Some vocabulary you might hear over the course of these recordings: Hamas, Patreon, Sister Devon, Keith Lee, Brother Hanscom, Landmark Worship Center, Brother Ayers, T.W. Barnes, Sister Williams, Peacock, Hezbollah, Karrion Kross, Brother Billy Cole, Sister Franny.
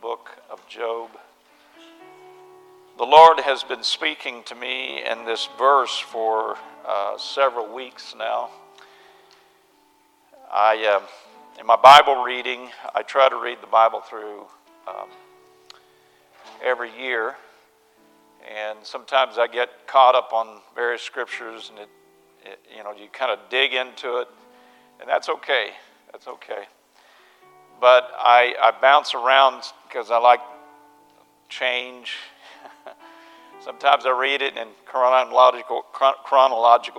Book of Job. The Lord has been speaking to me in this verse for several weeks now. In my Bible reading, I try to read the Bible through every year, and sometimes I get caught up on various scriptures, and you kind of dig into it, and that's okay. But I bounce around because I like change. Sometimes I read it in chronological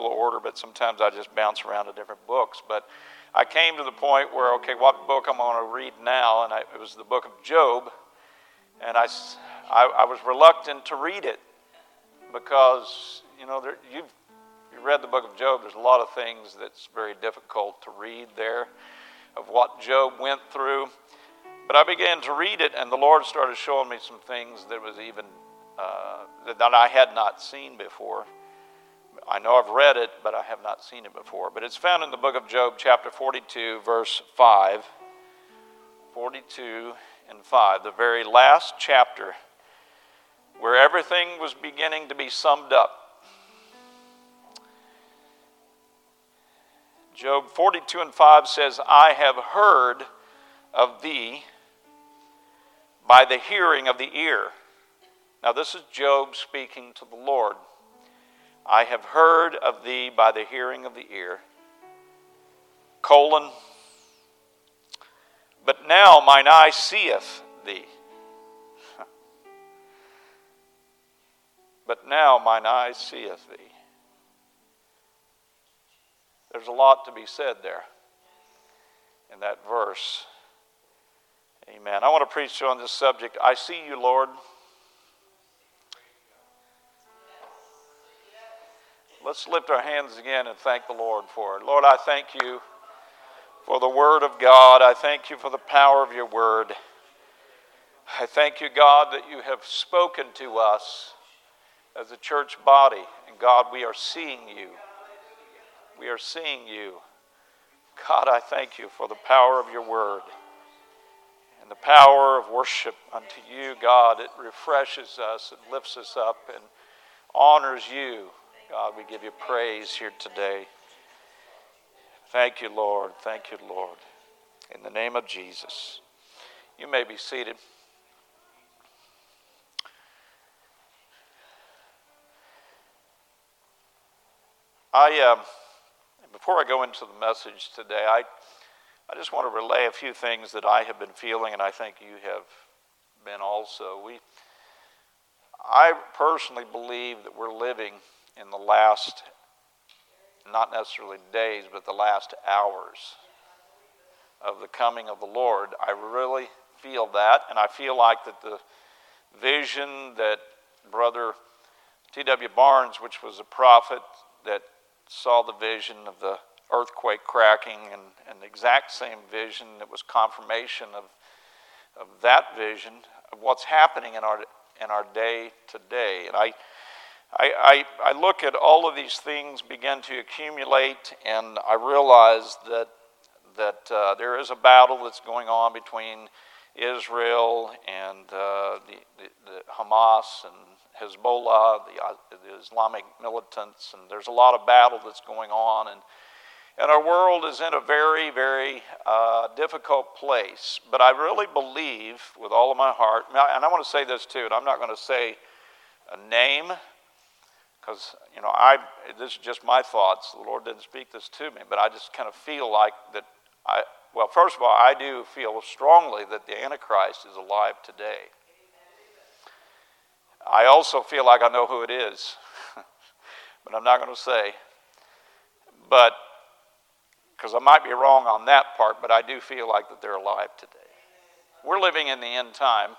order, but sometimes I just bounce around to different books. But I came to the point where, what book I'm going to read now? And it was the book of Job. And I was reluctant to read it because, you've read the book of Job. There's a lot of things that's very difficult to read there of what Job went through. But I began to read it, and the Lord started showing me some things that was even that I had not seen before. I know I've read it, but I have not seen it before. But it's found in the book of Job, chapter 42, verse 5. 42 and 5, the very last chapter, where everything was beginning to be summed up. Job 42 and 5 says, I have heard of thee by the hearing of the ear. Now this is Job speaking to the Lord. I have heard of thee by the hearing of the ear. But now mine eye seeth thee. But now mine eye seeth thee. There's a lot to be said there in that verse. Amen. I want to preach on this subject. I see you, Lord. Let's lift our hands again and thank the Lord for it. Lord, I thank you for the word of God. I thank you for the power of your word. I thank you, God, that you have spoken to us as a church body. And God, we are seeing you. We are seeing you. God, I thank you for the power of your word and the power of worship unto you, God. It refreshes us and lifts us up and honors you. God, we give you praise here today. Thank you, Lord. Thank you, Lord. In the name of Jesus. You may be seated. Before I go into the message today, I just want to relay a few things that I have been feeling, and I think you have been also. I personally believe that we're living in the last, not necessarily days, but the last hours of the coming of the Lord. I really feel that, and I feel like that the vision that Brother T.W. Barnes, which was a prophet that saw the vision of the earthquake cracking, and the exact same vision that was confirmation of that vision of what's happening in our day today. And I look at all of these things begin to accumulate, and I realize that there is a battle that's going on between Israel and the Hamas and Hezbollah, the Islamic militants, and there's a lot of battle that's going on, and our world is in a very, very difficult place. But I really believe with all of my heart, and I want to say this too, and I'm not going to say a name, because, this is just my thoughts. The Lord didn't speak this to me, but I just kind of feel like that first of all, I do feel strongly that the Antichrist is alive today. I also feel like I know who it is, but I'm not going to say. But, because I might be wrong on that part, but I do feel like that they're alive today. We're living in the end time.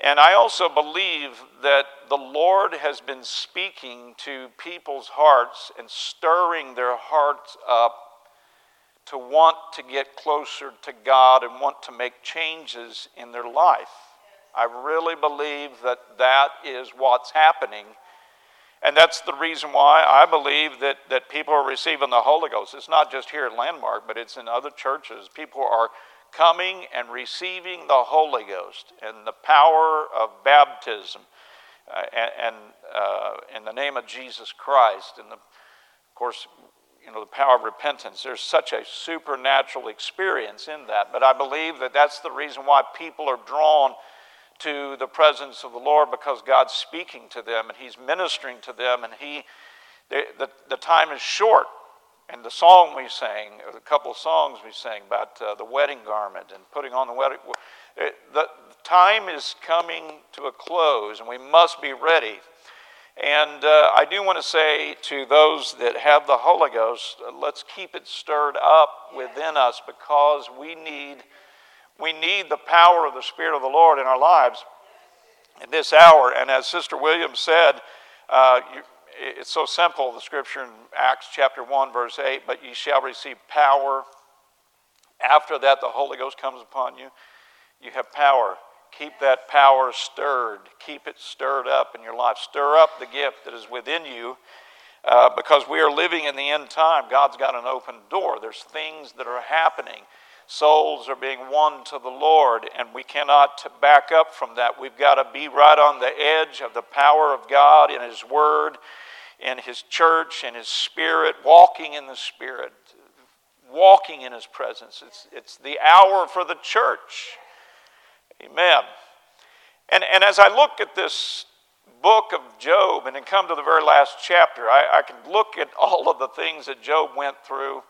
And I also believe that the Lord has been speaking to people's hearts and stirring their hearts up to want to get closer to God and want to make changes in their life. I really believe that that is what's happening. And that's the reason why I believe that people are receiving the Holy Ghost. It's not just here at Landmark, but it's in other churches. People are coming and receiving the Holy Ghost and the power of baptism and in the name of Jesus Christ, and of course, you know, the power of repentance. There's such a supernatural experience in that, but I believe that that's the reason why people are drawn to the presence of the Lord, because God's speaking to them and He's ministering to them, and the time is short. And the song we sang, or a couple of songs we sang about the wedding garment and putting on the wedding. The time is coming to a close, and we must be ready. And I do want to say to those that have the Holy Ghost, let's keep it stirred up within us, because we need the power of the Spirit of the Lord in our lives at this hour. And as Sister Williams said, it's so simple, the scripture in Acts chapter 1, verse 8, but ye shall receive power. After that, the Holy Ghost comes upon you. You have power. Keep that power stirred. Keep it stirred up in your life. Stir up the gift that is within you, because we are living in the end time. God's got an open door. There's things that are happening. Souls are being won to the Lord, and we cannot back up from that. We've got to be right on the edge of the power of God in His Word, in His church, in His Spirit, walking in the Spirit, walking in His presence. It's the hour for the church. Amen. And as I look at this book of Job and then come to the very last chapter, I can look at all of the things that Job went through.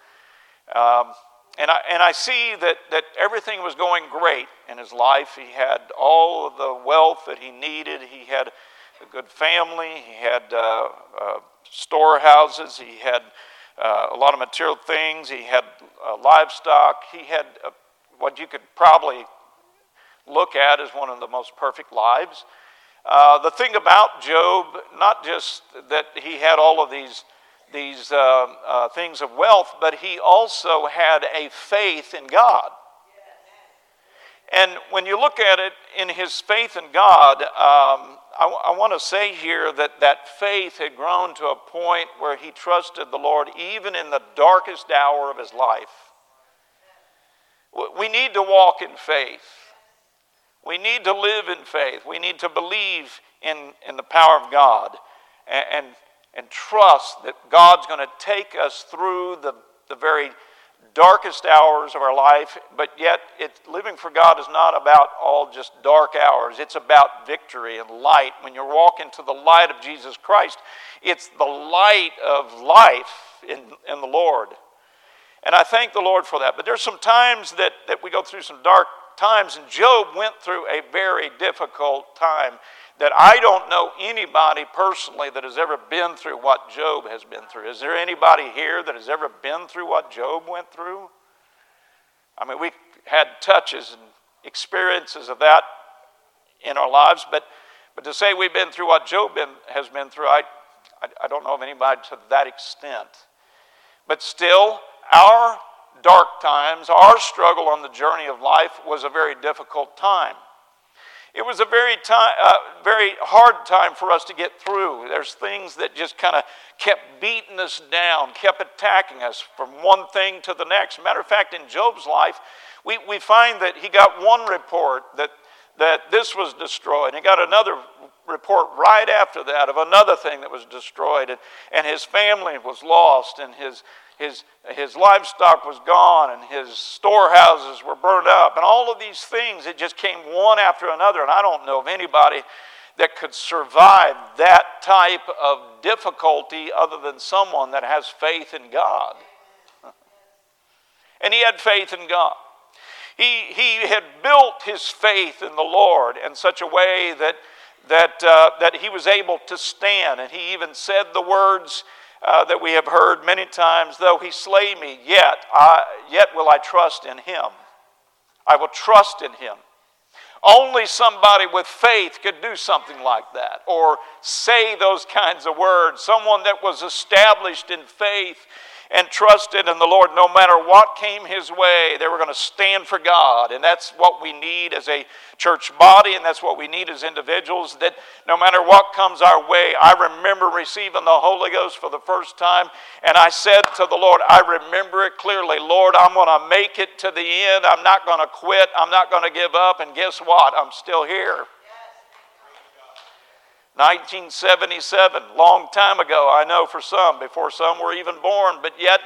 And I see that everything was going great in his life. He had all of the wealth that he needed. He had a good family, he had storehouses, he had a lot of material things, he had livestock, he had what you could probably look at as one of the most perfect lives. The thing about Job, not just that he had all of these things of wealth, but he also had a faith in God. And when you look at it in his faith in God, I want to say here that faith had grown to a point where he trusted the Lord even in the darkest hour of his life. We need to walk in faith. We need to live in faith. We need to believe in the power of God and trust that God's going to take us through the very darkest hours of our life. But yet, living for God is not about all just dark hours. It's about victory and light. When you walk into the light of Jesus Christ, it's the light of life in the Lord. And I thank the Lord for that. But there's some times that we go through some dark times, and Job went through a very difficult time that I don't know anybody personally that has ever been through what Job has been through. Is there anybody here that has ever been through what Job went through? I mean, we had touches and experiences of that in our lives, but to say we've been through what Job has been through, I don't know of anybody to that extent. But still, our dark times, our struggle on the journey of life was a very difficult time. It was a very hard time for us to get through. There's things that just kind of kept beating us down, kept attacking us from one thing to the next. Matter of fact, in Job's life, we find that he got one report that this was destroyed. He got another report right after that of another thing that was destroyed. And his family was lost, and his livestock was gone, and his storehouses were burned up, and all of these things, it just came one after another. And I don't know of anybody that could survive that type of difficulty other than someone that has faith in God. And he had faith in God. He had built his faith in the Lord in such a way that he was able to stand, and he even said the words that we have heard many times, though he slay me, yet will I trust in him. I will trust in him. Only somebody with faith could do something like that or say those kinds of words. Someone that was established in faith and trusted in the Lord, no matter what came his way, they were going to stand for God. And that's what we need as a church body, and that's what we need as individuals, that no matter what comes our way. I remember receiving the Holy Ghost for the first time, and I said to the Lord, I remember it clearly, Lord, I'm going to make it to the end. I'm not going to quit. I'm not going to give up. And guess what? I'm still here. 1977, long time ago, I know for some, before some were even born, but yet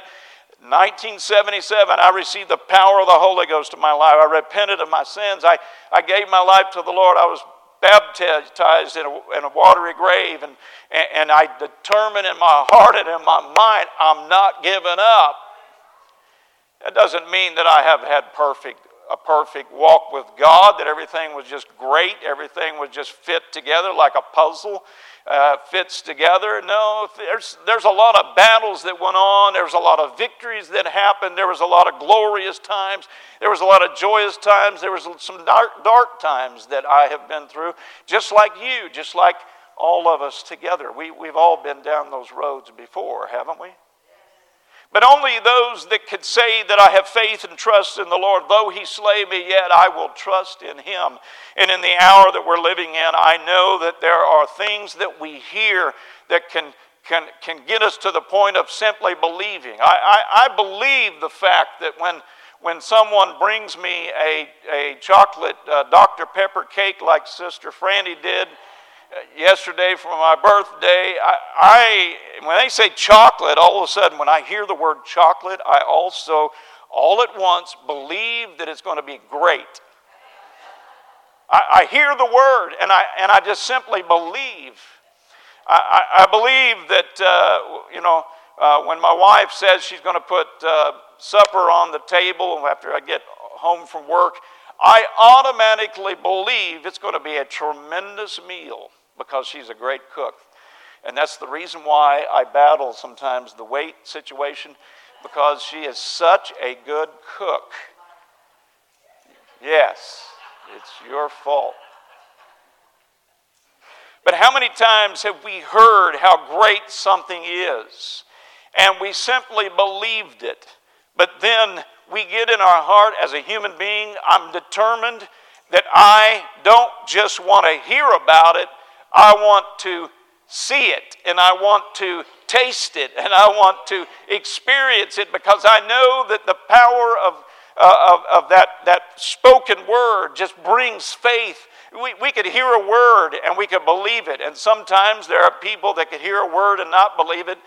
1977, I received the power of the Holy Ghost in my life. I repented of my sins. I gave my life to the Lord. I was baptized in a watery grave, and I determined in my heart and in my mind, I'm not giving up. That doesn't mean that I have had a perfect walk with God, that everything was just great, everything was just fit together like a puzzle fits together. No, there's a lot of battles that went on. There was a lot of victories that happened. There was a lot of glorious times. There was a lot of joyous times. There was some dark times that I have been through, just like you, just like all of us together. We've all been down those roads before, haven't we? But only those that could say that I have faith and trust in the Lord. Though he slay me, yet I will trust in him. And in the hour that we're living in, I know that there are things that we hear that can get us to the point of simply believing. I believe the fact that when someone brings me a chocolate Dr. Pepper cake like Sister Franny did yesterday for my birthday, I when they say chocolate, all of a sudden when I hear the word chocolate, I also all at once believe that it's going to be great. I hear the word and I just simply believe. I believe that when my wife says she's going to put supper on the table after I get home from work, I automatically believe it's going to be a tremendous meal, because she's a great cook. And that's the reason why I battle sometimes the weight situation, because she is such a good cook. Yes, it's your fault. But how many times have we heard how great something is, and we simply believed it, but then we get in our heart as a human being, I'm determined that I don't just want to hear about it, I want to see it, and I want to taste it, and I want to experience it, because I know that the power of that spoken word just brings faith. We could hear a word and we could believe it, and sometimes there are people that could hear a word and not believe it.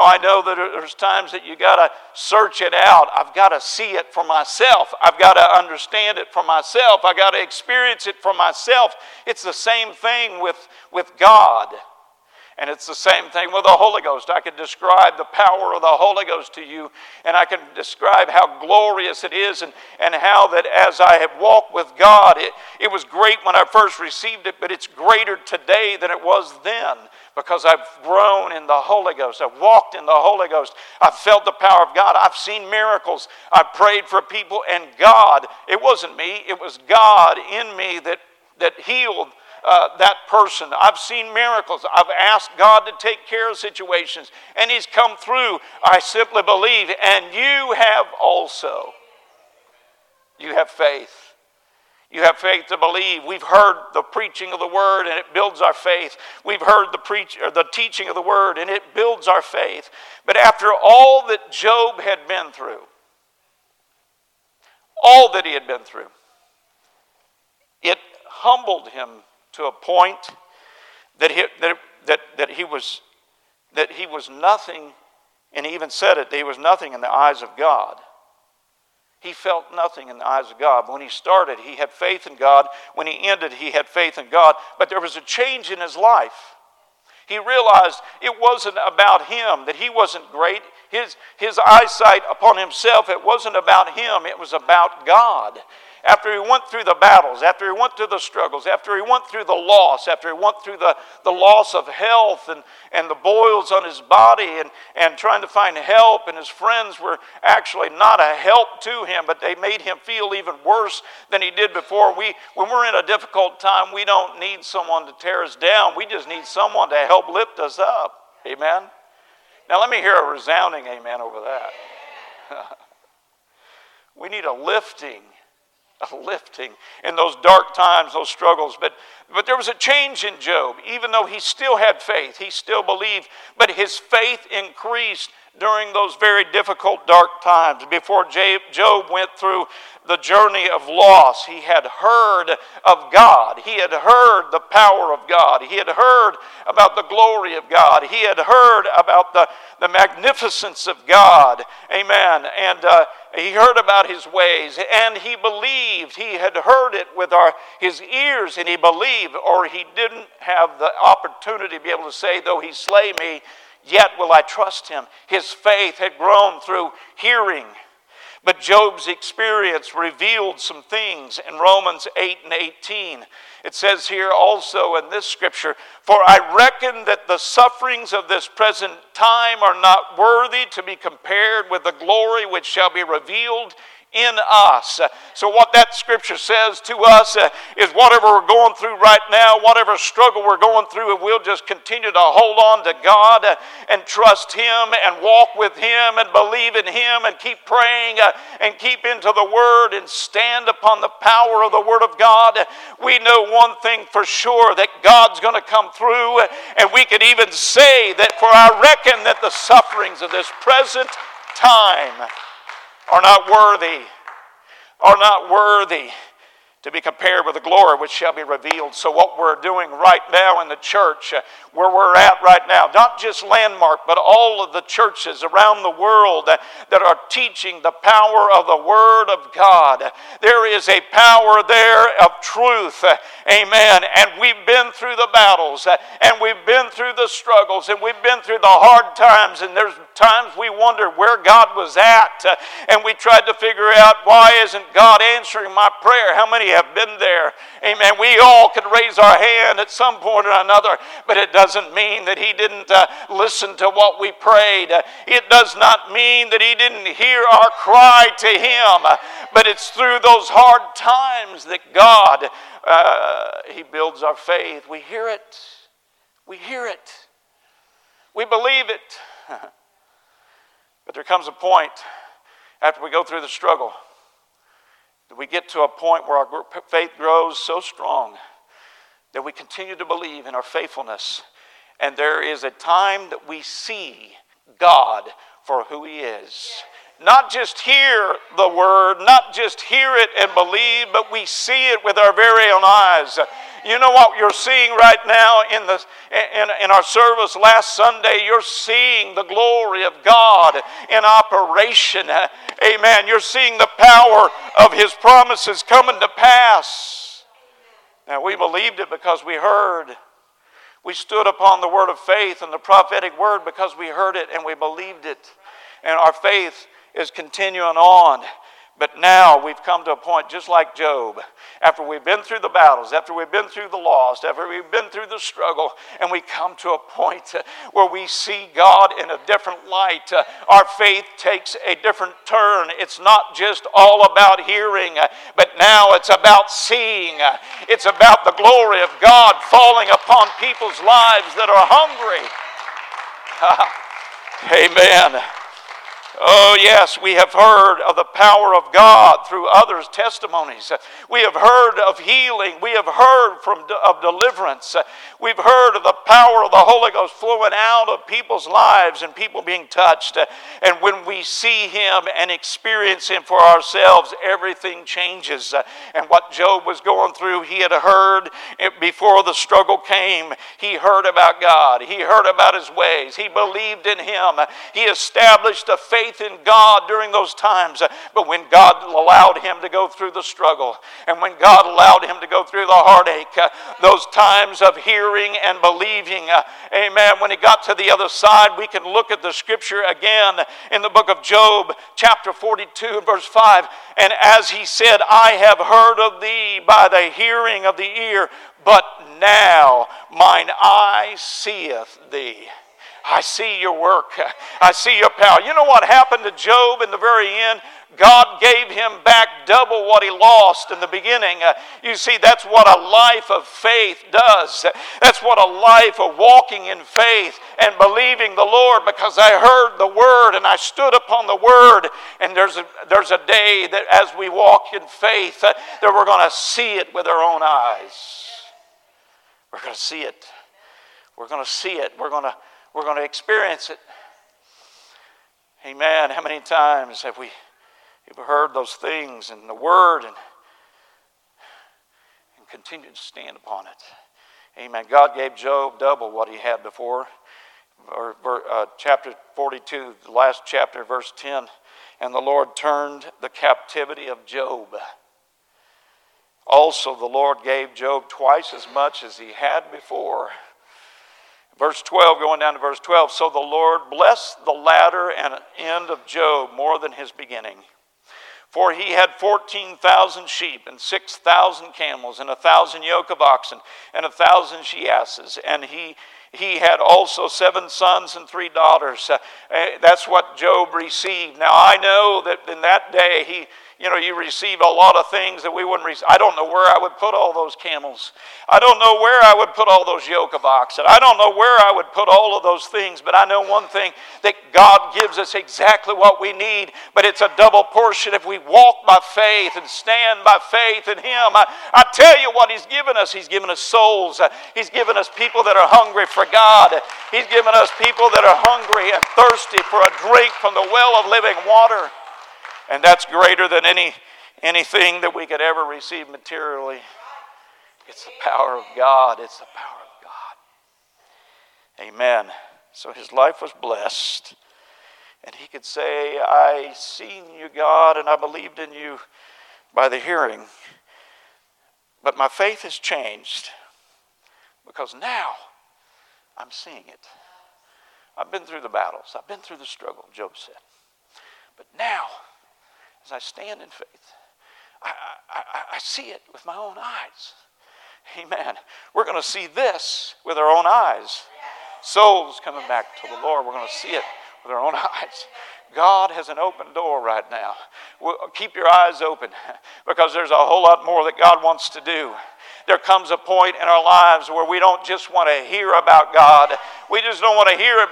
I know that there's times that you got to search it out. I've got to see it for myself. I've got to understand it for myself. I've got to experience it for myself. It's the same thing with God. And it's the same thing with the Holy Ghost. I could describe the power of the Holy Ghost to you, and I can describe how glorious it is, and how that as I have walked with God, it was great when I first received it, but it's greater today than it was then, because I've grown in the Holy Ghost. I've walked in the Holy Ghost. I've felt the power of God. I've seen miracles. I've prayed for people, and God, it wasn't me, it was God in me that healed that person. I've seen miracles. I've asked God to take care of situations, and he's come through. I simply believe, and you have also. You have faith. You have faith to believe. We've heard the preaching of the word, and it builds our faith. We've heard the teaching of the word, and it builds our faith. But after all that Job had been through, all that he had been through, it humbled him to a point that he was nothing, and he even said it, that he was nothing in the eyes of God. He felt nothing in the eyes of God. When he started, he had faith in God. When he ended, he had faith in God. But there was a change in his life. He realized it wasn't about him, that he wasn't great. His eyesight upon himself, it wasn't about him, it was about God. after he went through the battles, after he went through the struggles, after he went through the loss, after he went through the loss of health and the boils on his body and trying to find help, and his friends were actually not a help to him, but they made him feel even worse than he did before. When we're in a difficult time, we don't need someone to tear us down. We just need someone to help lift us up. Amen? Now let me hear a resounding amen over that. We need a lifting in those dark times, those struggles. But there was a change in Job. Even though he still had faith, he still believed, but his faith increased during those very difficult, dark times. Before Job went through the journey of loss, he had heard of God. He had heard the power of God. He had heard about the glory of God. He had heard about the magnificence of God. Amen. And he heard about his ways, and he believed. He had heard it with his ears, and he believed, or he didn't have the opportunity to be able to say, though he slay me, yet will I trust him. His faith had grown through hearing. But Job's experience revealed some things in Romans 8 and 18. It says here also in this scripture, "For I reckon that the sufferings of this present time are not worthy to be compared with the glory which shall be revealed in us." So what that scripture says to us is whatever we're going through right now, whatever struggle we're going through, if we'll just continue to hold on to God and trust him and walk with him and believe in him and keep praying and keep into the word and stand upon the power of the word of God, we know one thing for sure, that God's going to come through. And we could even say that, for I reckon that the sufferings of this present time are not worthy to be compared with the glory which shall be revealed. So what we're doing right now in the church, where we're at right now, not just Landmark, but all of the churches around the world that are teaching the power of the Word of God. There is a power there of truth. Amen. And we've been through the battles, and we've been through the struggles, and we've been through the hard times, and there's times we wonder where God was at, and we tried to figure out, why isn't God answering my prayer? How many have been there? Amen. We all could raise our hand at some point or another, but it doesn't mean that he didn't listen to what we prayed. It does not mean that he didn't hear our cry to him, but it's through those hard times that God, he builds our faith. We hear it. We hear it. We believe it. But there comes a point after we go through the struggle that we get to a point where our faith grows so strong that we continue to believe in our faithfulness. And there is a time that we see God for who he is. Not just hear the word, not just hear it and believe, but we see it with our very own eyes. You know what you're seeing right now in our service last Sunday? You're seeing the glory of God in operation. Amen. You're seeing the power of his promises coming to pass. Now, we believed it because we heard. We stood upon the word of faith and the prophetic word because we heard it and we believed it. And our faith is continuing on. But now we've come to a point, just like Job, after we've been through the battles, after we've been through the loss, after we've been through the struggle, and we come to a point where we see God in a different light. Our faith takes a different turn. It's not just all about hearing, but now it's about seeing. It's about the glory of God falling upon people's lives that are hungry. Amen. Oh, yes, we have heard of the power of God through others' testimonies. We have heard of healing. We have heard of deliverance. We've heard of the power of the Holy Ghost flowing out of people's lives and people being touched. And when we see him and experience him for ourselves, everything changes. And what Job was going through, he had heard it before the struggle came. He heard about God. He heard about his ways. He believed in him. He established a faith faith in God during those times. But when God allowed him to go through the struggle, and when God allowed him to go through the heartache, those times of hearing and believing, amen, when he got to the other side, we can look at the scripture again in the book of Job, chapter 42, verse 5. And as he said, I have heard of thee by the hearing of the ear, but now mine eye seeth thee. I see your work. I see your power. You know what happened to Job in the very end? God gave him back double what he lost in the beginning. You see, that's what a life of faith does. That's what a life of walking in faith and believing the Lord, because I heard the word and I stood upon the word. And there's a day that as we walk in faith, that we're going to see it with our own eyes. We're going to see it. We're going to see it. We're going to experience it. Amen. How many times have we heard those things in the Word and continued to stand upon it? Amen. God gave Job double what he had before. Chapter 42, the last chapter, verse 10. And the Lord turned the captivity of Job. Also, the Lord gave Job twice as much as he had before. Verse 12, going down to verse 12. So the Lord blessed the latter and end of Job more than his beginning. For he had 14,000 sheep and 6,000 camels and 1,000 yoke of oxen and 1,000 she asses. And he had also 7 sons and 3 daughters. That's what Job received. Now I know that in that day you receive a lot of things that we wouldn't receive. I don't know where I would put all those camels. I don't know where I would put all those yoke of oxen. I don't know where I would put all of those things, but I know one thing, that God gives us exactly what we need, but it's a double portion if we walk by faith and stand by faith in Him. I tell you what He's given us souls. He's given us people that are hungry for God. He's given us people that are hungry and thirsty for a drink from the well of living water. And that's greater than anything that we could ever receive materially. It's the power of God. It's the power of God. Amen. So his life was blessed. And he could say, I seen you, God, and I believed in you by the hearing. But my faith has changed because now I'm seeing it. I've been through the battles. I've been through the struggle, Job said. But now, as I stand in faith, I see it with my own eyes. Amen. We're going to see this with our own eyes. Souls coming back to the Lord. We're going to see it with our own eyes. God has an open door right now. Keep your eyes open, because there's a whole lot more that God wants to do. There comes a point in our lives where we don't just want to hear about God. We just don't want to hear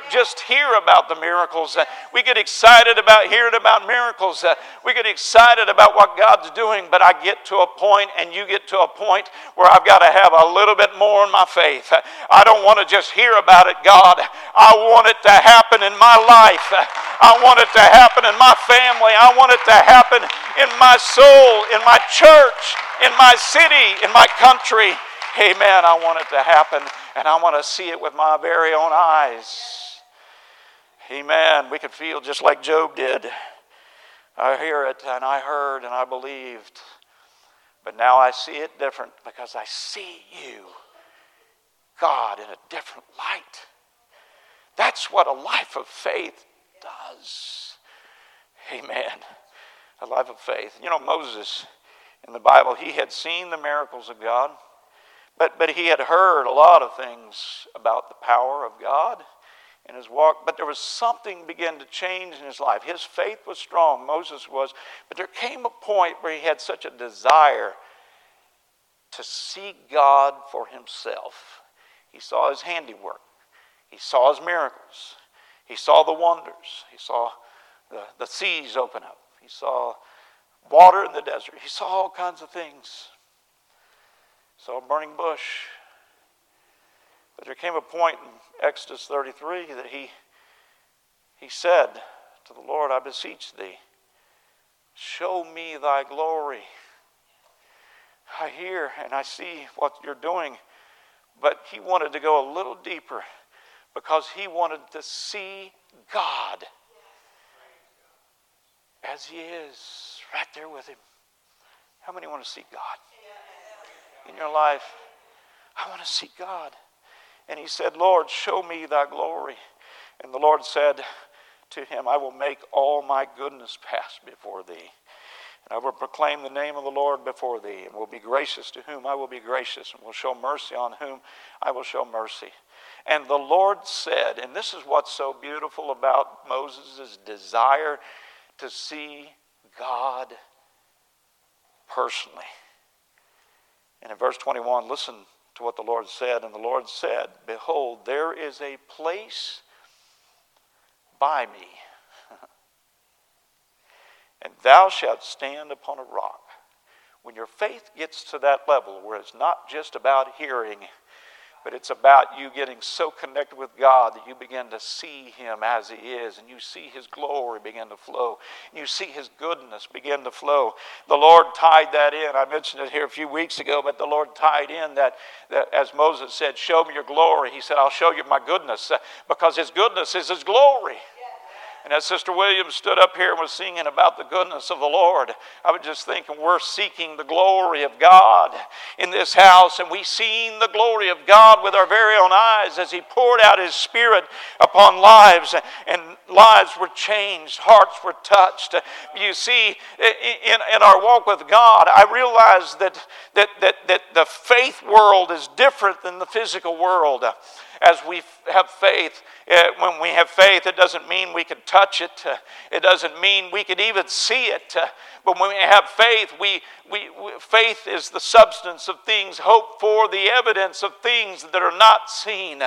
about the miracles. We get excited about hearing about miracles. We get excited about what God's doing, but I get to a point, and you get to a point, where I've got to have a little bit more in my faith. I don't want to just hear about it, God. I want it to happen in my life. I want it to happen in my family. I want it to happen in my soul, in my church, in my city, in my country. Amen. I want it to happen, and I want to see it with my very own eyes. Amen. We could feel just like Job did. I hear it, and I heard, and I believed. But now I see it different, because I see you, God, in a different light. That's what a life of faith does. Amen. A life of faith. You know, Moses in the Bible, he had seen the miracles of God, but he had heard a lot of things about the power of God in his walk, but there was something began to change in his life. His faith was strong, Moses was, but there came a point where he had such a desire to see God for himself. He saw his handiwork. He saw his miracles. He saw the wonders. He saw the seas open up. He saw water in the desert. He saw all kinds of things. He saw a burning bush. But there came a point in Exodus 33 that he said to the Lord, I beseech thee, show me thy glory. I hear and I see what you're doing. But he wanted to go a little deeper, because he wanted to see God. as he is, right there with him. How many want to see God in your life? I want to see God. And he said, Lord, show me thy glory. And the Lord said to him, I will make all my goodness pass before thee. And I will proclaim the name of the Lord before thee, and will be gracious to whom I will be gracious, and will show mercy on whom I will show mercy. And the Lord said, and this is what's so beautiful about Moses' desire to see God personally. And in verse 21, listen to what the Lord said. And the Lord said, behold, there is a place by me, and thou shalt stand upon a rock. When your faith gets to that level where it's not just about hearing, but it's about you getting so connected with God that you begin to see him as he is, and you see his glory begin to flow, and you see his goodness begin to flow. The Lord tied that in. I mentioned it here a few weeks ago, but the Lord tied in that as Moses said, show me your glory. He said, I'll show you my goodness, because his goodness is his glory. And as Sister Williams stood up here and was singing about the goodness of the Lord, I was just thinking, we're seeking the glory of God in this house, and we've seen the glory of God with our very own eyes as he poured out his Spirit upon lives, and lives were changed, hearts were touched. You see, in our walk with God, I realize that the faith world is different than the physical world. As we have faith, when we have faith, it doesn't mean we can touch it. It doesn't mean we can even see it. But when we have faith, faith is the substance of things hoped for, the evidence of things that are not seen.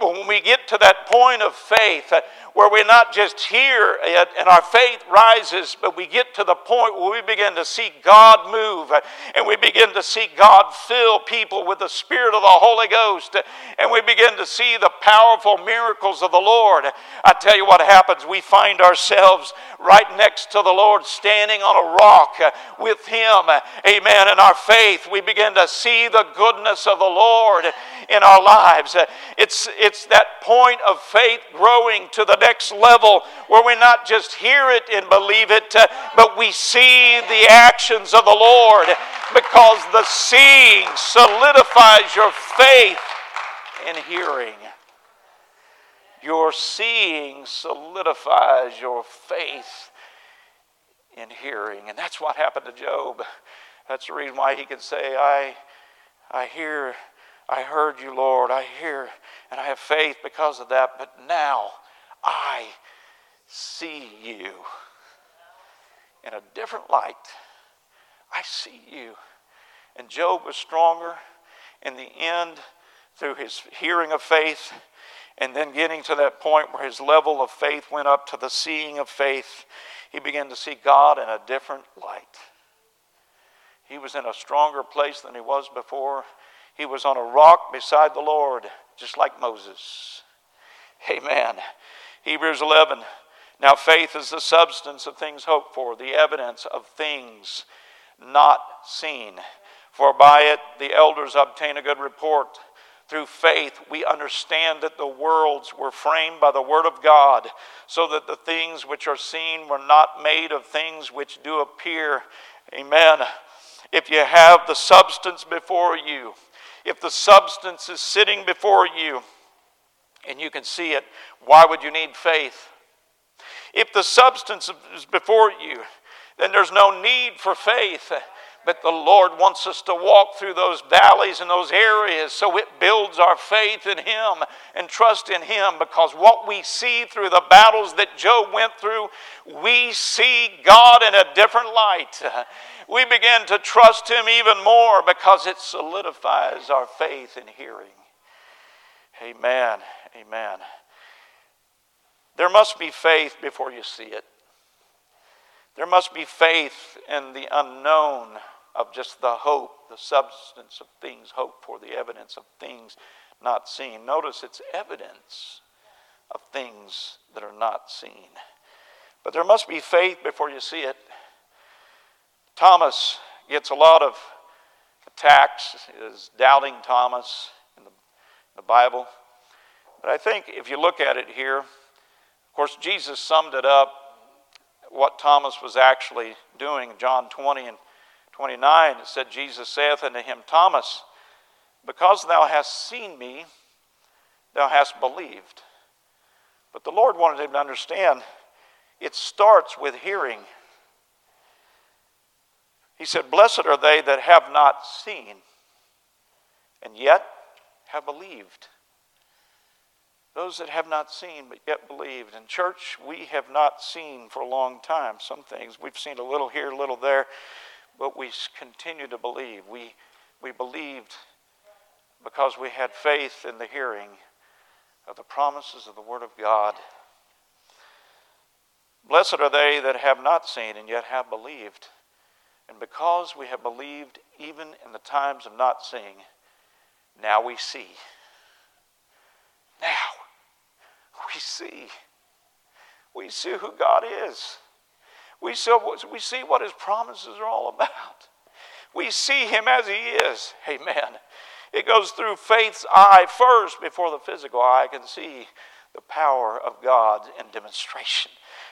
When we get to that point of faith, where we're not just here and our faith rises, but we get to the point where we begin to see God move, and we begin to see God fill people with the Spirit of the Holy Ghost, and we begin to see the powerful miracles of the Lord. I tell you what happens. We find ourselves right next to the Lord, standing on a rock with him. Amen. In our faith, we begin to see the goodness of the Lord in our lives. It's that point of faith growing to the next level where we not just hear it and believe it, but we see the actions of the Lord, because the seeing solidifies your faith in hearing. Your seeing solidifies your faith in hearing. And that's what happened to Job. That's the reason why he could say, I heard you, Lord. I hear, and I have faith because of that. But now I see you in a different light. I see you. And Job was stronger in the end through his hearing of faith, and then getting to that point where his level of faith went up to the seeing of faith. He began to see God in a different light. He was in a stronger place than he was before. He was on a rock beside the Lord, just like Moses. Amen. Hebrews 11. Now faith is the substance of things hoped for, the evidence of things not seen. For by it the elders obtain a good report. Through faith, we understand that the worlds were framed by the word of God, so that the things which are seen were not made of things which do appear. Amen. If you have the substance before you, if the substance is sitting before you, and you can see it, why would you need faith? If the substance is before you, then there's no need for faith. But the Lord wants us to walk through those valleys and those areas, so it builds our faith in him and trust in him, because what we see through the battles that Job went through, we see God in a different light. We begin to trust him even more because it solidifies our faith in hearing. Amen. Amen. There must be faith before you see it. There must be faith in the unknown, of just the hope, the substance of things hoped for, the evidence of things not seen. Notice it's evidence of things that are not seen. But there must be faith before you see it. Thomas gets a lot of attacks, is doubting Thomas in the Bible. But I think if you look at it here, of course Jesus summed it up what Thomas was actually doing. John 20 and 29, it said, Jesus saith unto him, Thomas, because thou hast seen me, thou hast believed. But the Lord wanted him to understand it starts with hearing. He said, blessed are they that have not seen, and yet have believed. Those that have not seen, but yet believed. In church, we have not seen for a long time. Some things we've seen a little here, a little there, but we continue to believe. We believed because we had faith in the hearing of the promises of the Word of God. Blessed are they that have not seen and yet have believed. And because we have believed even in the times of not seeing, now we see. Now we see. We see who God is. We see what His promises are all about. We see Him as He is. Amen. It goes through faith's eye first before the physical eye can see the power of God in demonstration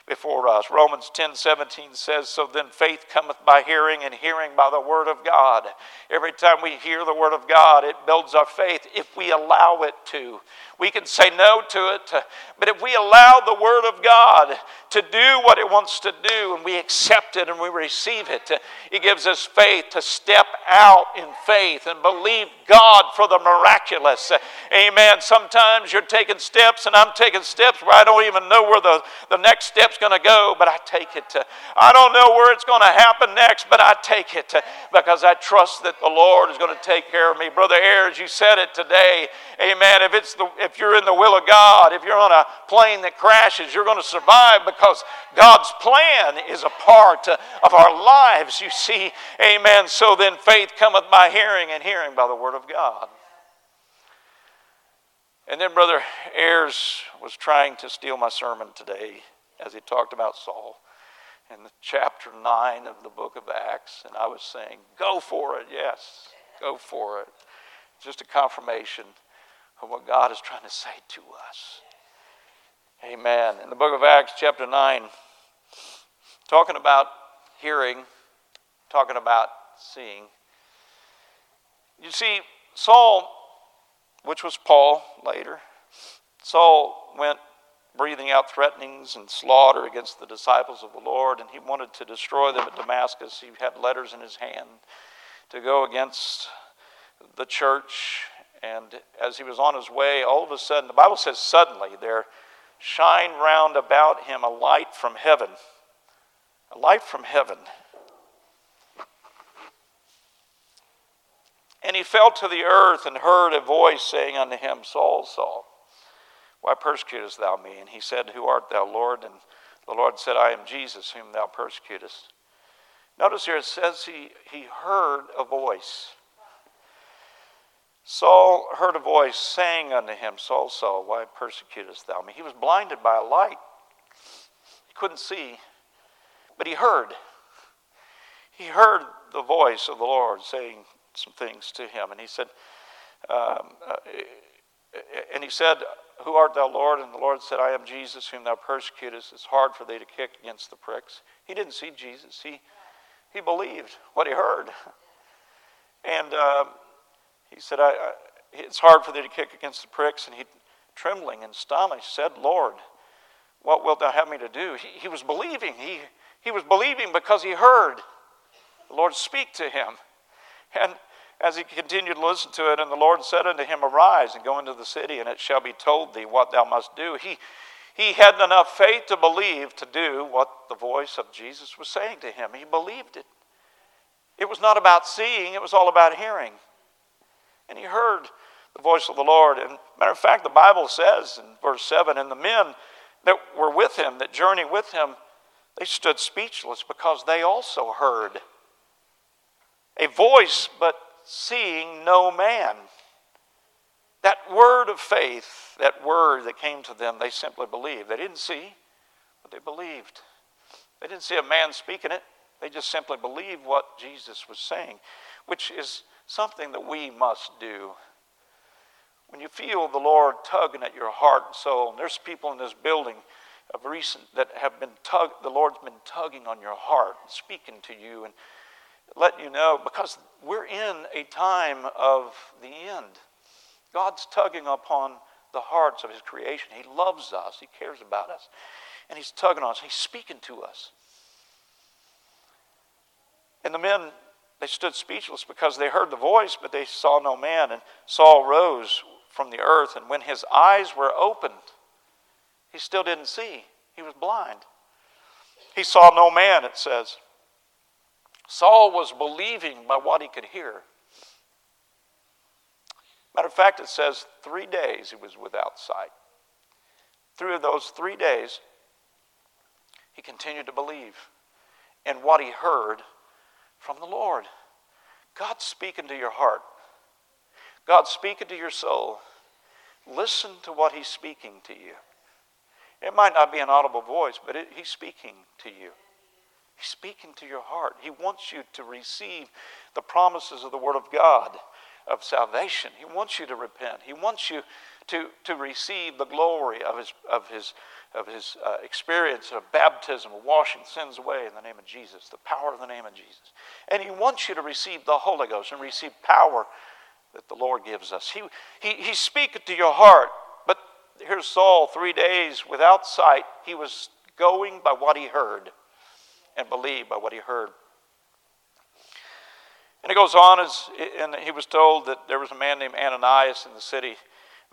before us. Romans 10:17 says, so then faith cometh by hearing, and hearing by the word of God. Every time we hear the word of God, it builds our faith if we allow it to. We can say no to it, but if we allow the word of God to do what it wants to do, and we accept it and we receive it, it gives us faith to step out in faith and believe God for the miraculous. Amen. Sometimes you're taking steps, and I'm taking steps where I don't even know where the next step going to go, but I take it. I don't know where it's going to happen next, but I take it because I trust that the Lord is going to take care of me. Brother Ayers, you said it today. Amen. If you're in the will of God, if you're on a plane that crashes, you're going to survive because God's plan is a part of our lives, you see. Amen. So then faith cometh by hearing, and hearing by the word of God. And then Brother Ayers was trying to steal my sermon today as he talked about Saul in the chapter 9 of the book of Acts. And I was saying, go for it, yes, go for it. Just a confirmation of what God is trying to say to us. Amen. In the book of Acts, chapter 9, talking about hearing, talking about seeing. You see, Saul, which was Paul later, Saul went breathing out threatenings and slaughter against the disciples of the Lord, and he wanted to destroy them at Damascus. He had letters in his hand to go against the church, and as he was on his way, all of a sudden, the Bible says suddenly, there shine round about him a light from heaven. A light from heaven. And he fell to the earth and heard a voice saying unto him, Saul, Saul, why persecutest thou me? And he said, who art thou, Lord? And the Lord said, I am Jesus, whom thou persecutest. Notice here it says he heard a voice. Saul heard a voice saying unto him, Saul, Saul, why persecutest thou me? He was blinded by a light. He couldn't see, but he heard. He heard the voice of the Lord saying some things to him. And he said, who art thou, Lord? And the Lord said, I am Jesus, whom thou persecutest. It's hard for thee to kick against the pricks. He didn't see Jesus. He believed what he heard. And he said, it's hard for thee to kick against the pricks. And he, trembling and astonished, said, Lord, what wilt thou have me to do? He was believing. He was believing because he heard the Lord speak to him. And as he continued to listen to it, and the Lord said unto him, arise and go into the city, and it shall be told thee what thou must do. He had enough faith to believe to do what the voice of Jesus was saying to him. He believed it. It was not about seeing, it was all about hearing. And he heard the voice of the Lord. And matter of fact, the Bible says in verse 7, and the men that were with him, that journeyed with him, they stood speechless because they also heard a voice, but seeing no man. That word of faith, that word that came to them, they simply believed. They didn't see, but they believed. They didn't see a man speaking it. They just simply believed what Jesus was saying, which is something that we must do. When you feel the Lord tugging at your heart and soul, and there's people in this building of recent that have been the Lord's been tugging on your heart, speaking to you and letting you know, because we're in a time of the end. God's tugging upon the hearts of his creation. He loves us. He cares about us. And he's tugging on us. He's speaking to us. And the men, they stood speechless because they heard the voice, but they saw no man. And Saul rose from the earth, and when his eyes were opened, he still didn't see. He was blind. He saw no man, it says. Saul was believing by what he could hear. Matter of fact, it says 3 days he was without sight. Through those 3 days, he continued to believe in what he heard from the Lord. God's speaking to your heart. God's speaking to your soul. Listen to what he's speaking to you. It might not be an audible voice, but he's speaking to you. He's speaking to your heart. He wants you to receive the promises of the Word of God, of salvation. He wants you to repent. He wants you to receive the glory of his experience of baptism, of washing sins away in the name of Jesus, the power of the name of Jesus. And he wants you to receive the Holy Ghost and receive power that the Lord gives us. He's speaking to your heart. But here's Saul, 3 days without sight. He was going by what he heard and believed by what he heard. And it goes on, and he was told that there was a man named Ananias in the city.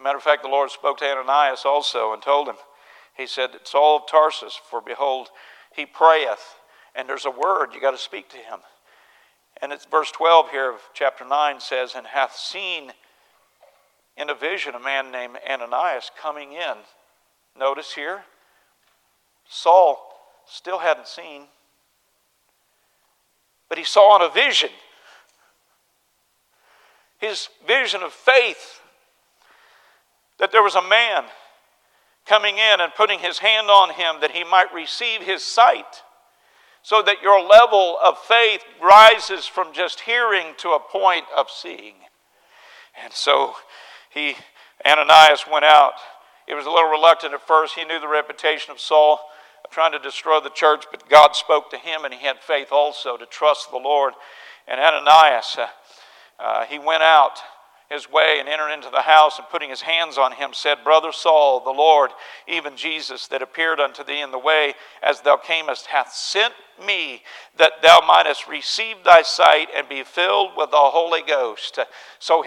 Matter of fact, the Lord spoke to Ananias also and told him, he said, Saul of Tarsus, for behold, he prayeth. And there's a word, you got to speak to him. And it's verse 12 here of chapter 9 says, and hath seen in a vision a man named Ananias coming in. Notice here, Saul still hadn't seen, but he saw in a vision. His vision of faith that there was a man coming in and putting his hand on him that he might receive his sight, so that your level of faith rises from just hearing to a point of seeing. And so Ananias went out. He was a little reluctant at first. He knew the reputation of Saul of trying to destroy the church, but God spoke to him and he had faith also to trust the Lord. And Ananias, he went out his way and entered into the house, and putting his hands on him said, Brother Saul, the Lord, even Jesus, that appeared unto thee in the way as thou camest, hath sent me, that thou mightest receive thy sight and be filled with the Holy Ghost. So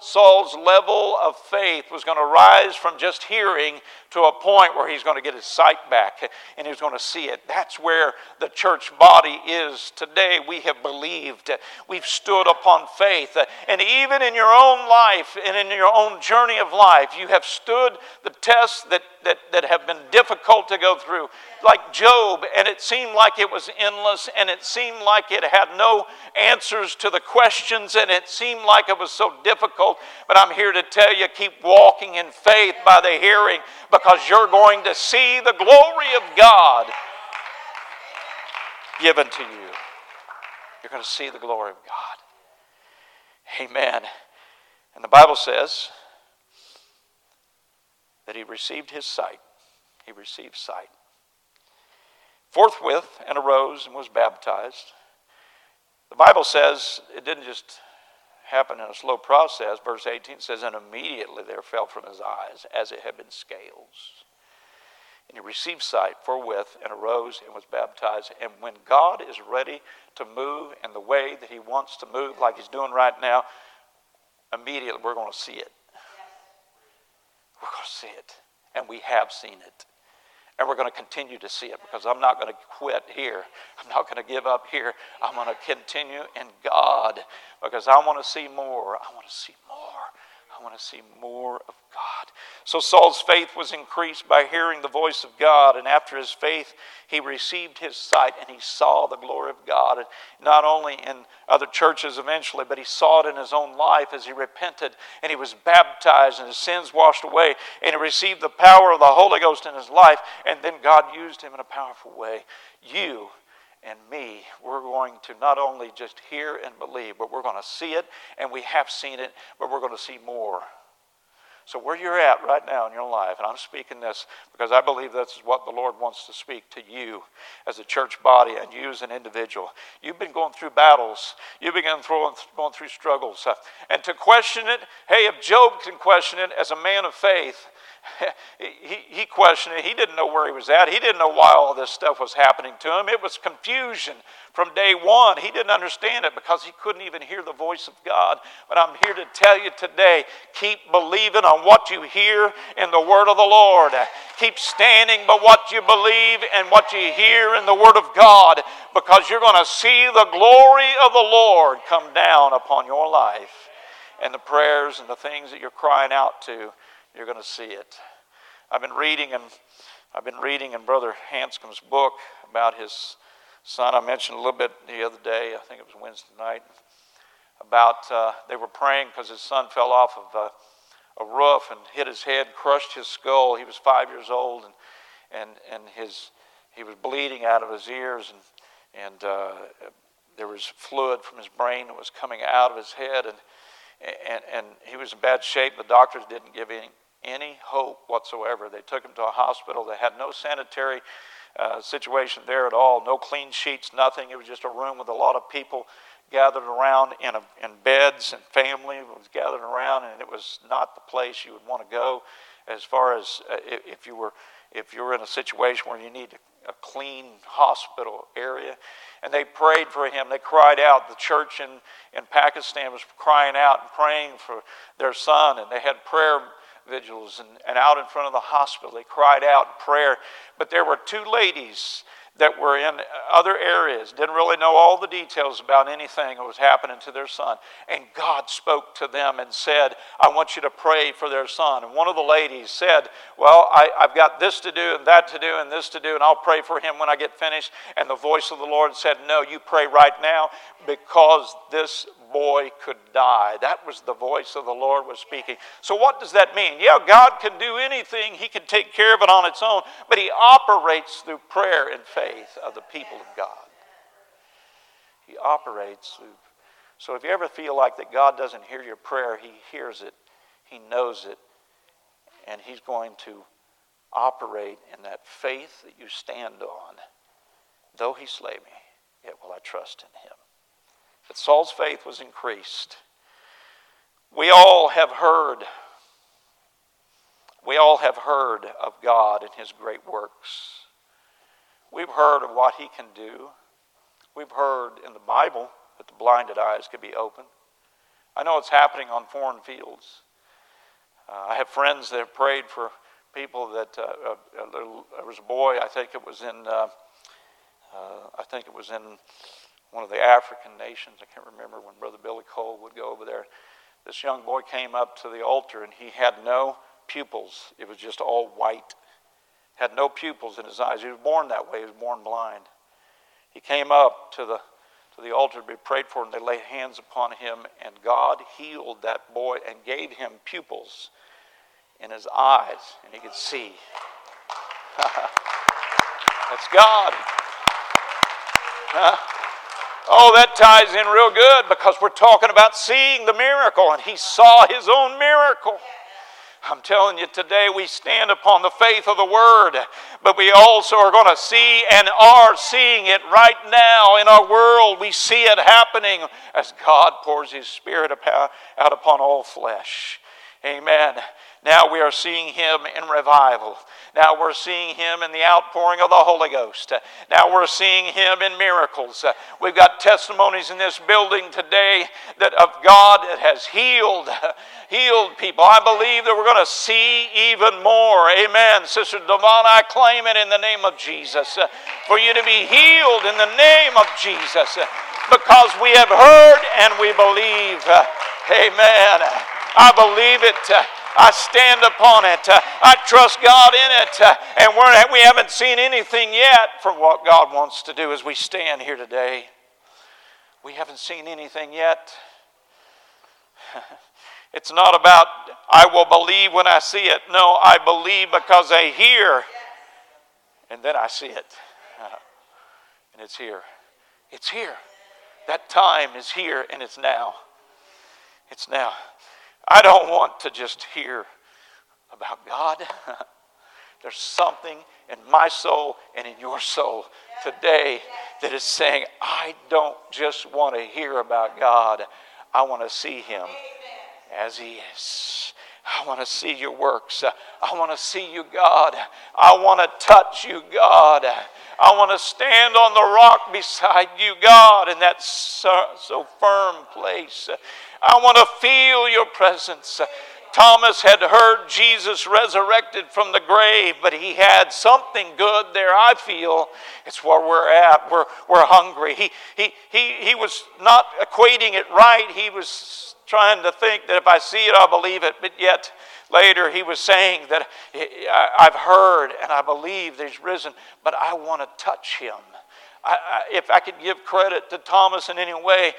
Saul's level of faith was going to rise from just hearing to a point where he's going to get his sight back and he's going to see it. That's where the church body is today. We have believed. We've stood upon faith. And even in your own life and in your own journey of life, you have stood the tests that have been difficult to go through. Like Job, and it seemed like it was endless, and it seemed like it had no answers to the questions, and it seemed like it was so difficult. But I'm here to tell you, keep walking in faith by the hearing, because you're going to see the glory of God given to you. You're going to see the glory of God. Amen. And the Bible says that he received his sight. He received sight. Forthwith, and arose and was baptized. The Bible says it didn't just happen in a slow process. Verse 18 says, and immediately there fell from his eyes as it had been scales. And he received sight forthwith, and arose and was baptized. And when God is ready to move in the way that he wants to move, like he's doing right now, immediately we're going to see it. We're going to see it. And we have seen it. And we're going to continue to see it, because I'm not going to quit here. I'm not going to give up here. I'm going to continue in God, because I want to see more. I want to see more. I want to see more of God. So Saul's faith was increased by hearing the voice of God. And after his faith, he received his sight and he saw the glory of God. And not only in other churches eventually, but he saw it in his own life as he repented and he was baptized and his sins washed away, and he received the power of the Holy Ghost in his life. And then God used him in a powerful way. You and me, we're going to not only just hear and believe, but we're going to see it, and we have seen it, but we're going to see more. So where you're at right now in your life, and I'm speaking this because I believe this is what the Lord wants to speak to you as a church body and you as an individual. You've been going through battles. You've been going through struggles. And to question it, hey, if Job can question it as a man of faith, he questioned it. He didn't know where he was at. He didn't know why all this stuff was happening to him. It was confusion from day one. He didn't understand it because he couldn't even hear the voice of God. But I'm here to tell you today, keep believing on what you hear in the word of the Lord. Keep standing by what you believe and what you hear in the word of God, because you're going to see the glory of the Lord come down upon your life. And the prayers and the things that you're crying out to, you're going to see it. I've been reading in Brother Hanscom's book about his son. I mentioned a little bit the other day, I think it was Wednesday night, about they were praying because his son fell off of a roof and hit his head, crushed his skull. He was 5 years old, and he was bleeding out of his ears, and there was fluid from his brain that was coming out of his head, and he was in bad shape. The doctors didn't give any hope whatsoever. They took him to a hospital. They had no sanitary situation there at all, no clean sheets, nothing. It was just a room with a lot of people gathered around in beds, and family was gathered around, and it was not the place you would want to go as far as if you were in a situation where you need a clean hospital area. And they prayed for him. They cried out. The church in Pakistan was crying out and praying for their son, and they had prayer vigils and out in front of the hospital. They cried out in prayer. But there were two ladies that were in other areas, didn't really know all the details about anything that was happening to their son. And God spoke to them and said, I want you to pray for their son. And one of the ladies said, well, I've got this to do and that to do and this to do, and I'll pray for him when I get finished. And the voice of the Lord said, no, you pray right now, because this boy could die. That was the voice of the Lord was speaking. So what does that mean? Yeah, God can do anything. He can take care of it on its own, but He operates through prayer and faith of the people of God. He operates through. So if you ever feel like that God doesn't hear your prayer, He hears it, He knows it, and He's going to operate in that faith that you stand on. Though He slay me, yet will I trust in Him. But Saul's faith was increased. We all have heard. We all have heard of God and His great works. We've heard of what He can do. We've heard in the Bible that the blinded eyes could be opened. I know it's happening on foreign fields. I have friends that have prayed for people that there was a boy. I think it was in one of the African nations. I can't remember when Brother Billy Cole would go over there. This young boy came up to the altar, and he had no pupils. It was just all white. Had no pupils in his eyes. He was born that way. He was born blind. He came up to the altar to be prayed for, and they laid hands upon him, and God healed that boy and gave him pupils in his eyes, and he could see. That's God. Huh? Oh, that ties in real good, because we're talking about seeing the miracle, and he saw his own miracle. I'm telling you, today we stand upon the faith of the Word, but we also are going to see and are seeing it right now in our world. We see it happening as God pours His Spirit out upon all flesh. Amen. Now we are seeing Him in revival. Now we're seeing Him in the outpouring of the Holy Ghost. Now we're seeing Him in miracles. We've got testimonies in this building today that of God that has healed people. I believe that we're going to see even more. Amen. Sister Devon, I claim it in the name of Jesus. For you to be healed in the name of Jesus. Because we have heard and we believe. Amen. I believe it. I stand upon it. I trust God in it. And we haven't seen anything yet from what God wants to do as we stand here today. We haven't seen anything yet. It's not about, I will believe when I see it. No, I believe because I hear. And then I see it. And it's here. It's here. That time is here, and it's now. It's now. I don't want to just hear about God. There's something in my soul and in your soul today that is saying, I don't just want to hear about God. I want to see him as he is. I want to see your works. I want to see you, God. I want to touch you, God. I want to stand on the rock beside you, God, in that so firm place. I want to feel your presence. Thomas had heard Jesus resurrected from the grave, but he had something good there, I feel. It's where we're at. We're hungry. He was not equating it right. He was trying to think that if I see it, I believe it. But yet later he was saying that I've heard and I believe that he's risen, but I want to touch him. If I could give credit to Thomas in any way,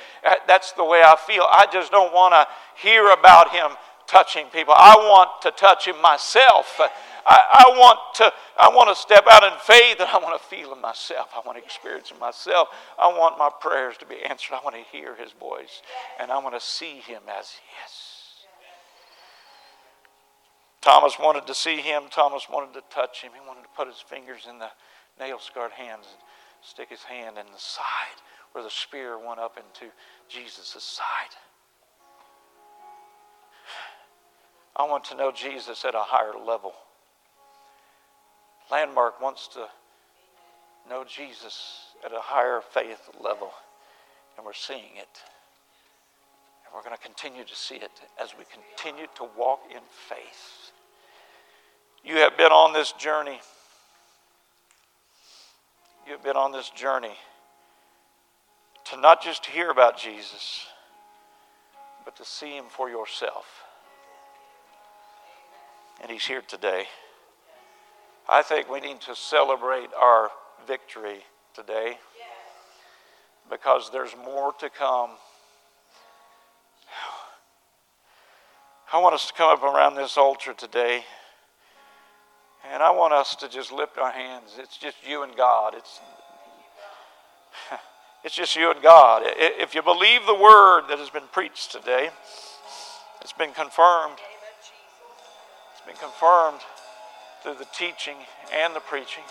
that's the way I feel. I just don't want to hear about him touching people. I want to touch him myself. I want to step out in faith, and I want to feel him myself. I want to experience him myself. I want my prayers to be answered. I want to hear his voice, and I want to see him as he is. Thomas wanted to see him. Thomas wanted to touch him. He wanted to put his fingers in the nail-scarred hands and stick his hand in the side where the spear went up into Jesus' side. I want to know Jesus at a higher level. Landmark wants to know Jesus at a higher faith level, and we're seeing it. And we're going to continue to see it as we continue to walk in faith. You have been on this journey. You have been on this journey to not just hear about Jesus, but to see him for yourself. And he's here today. I think we need to celebrate our victory today, because there's more to come. I want us to come up around this altar today, and I want us to just lift our hands. It's just you and God. It's just you and God. If you believe the word that has been preached today, it's been confirmed. Been confirmed through the teaching and the preaching.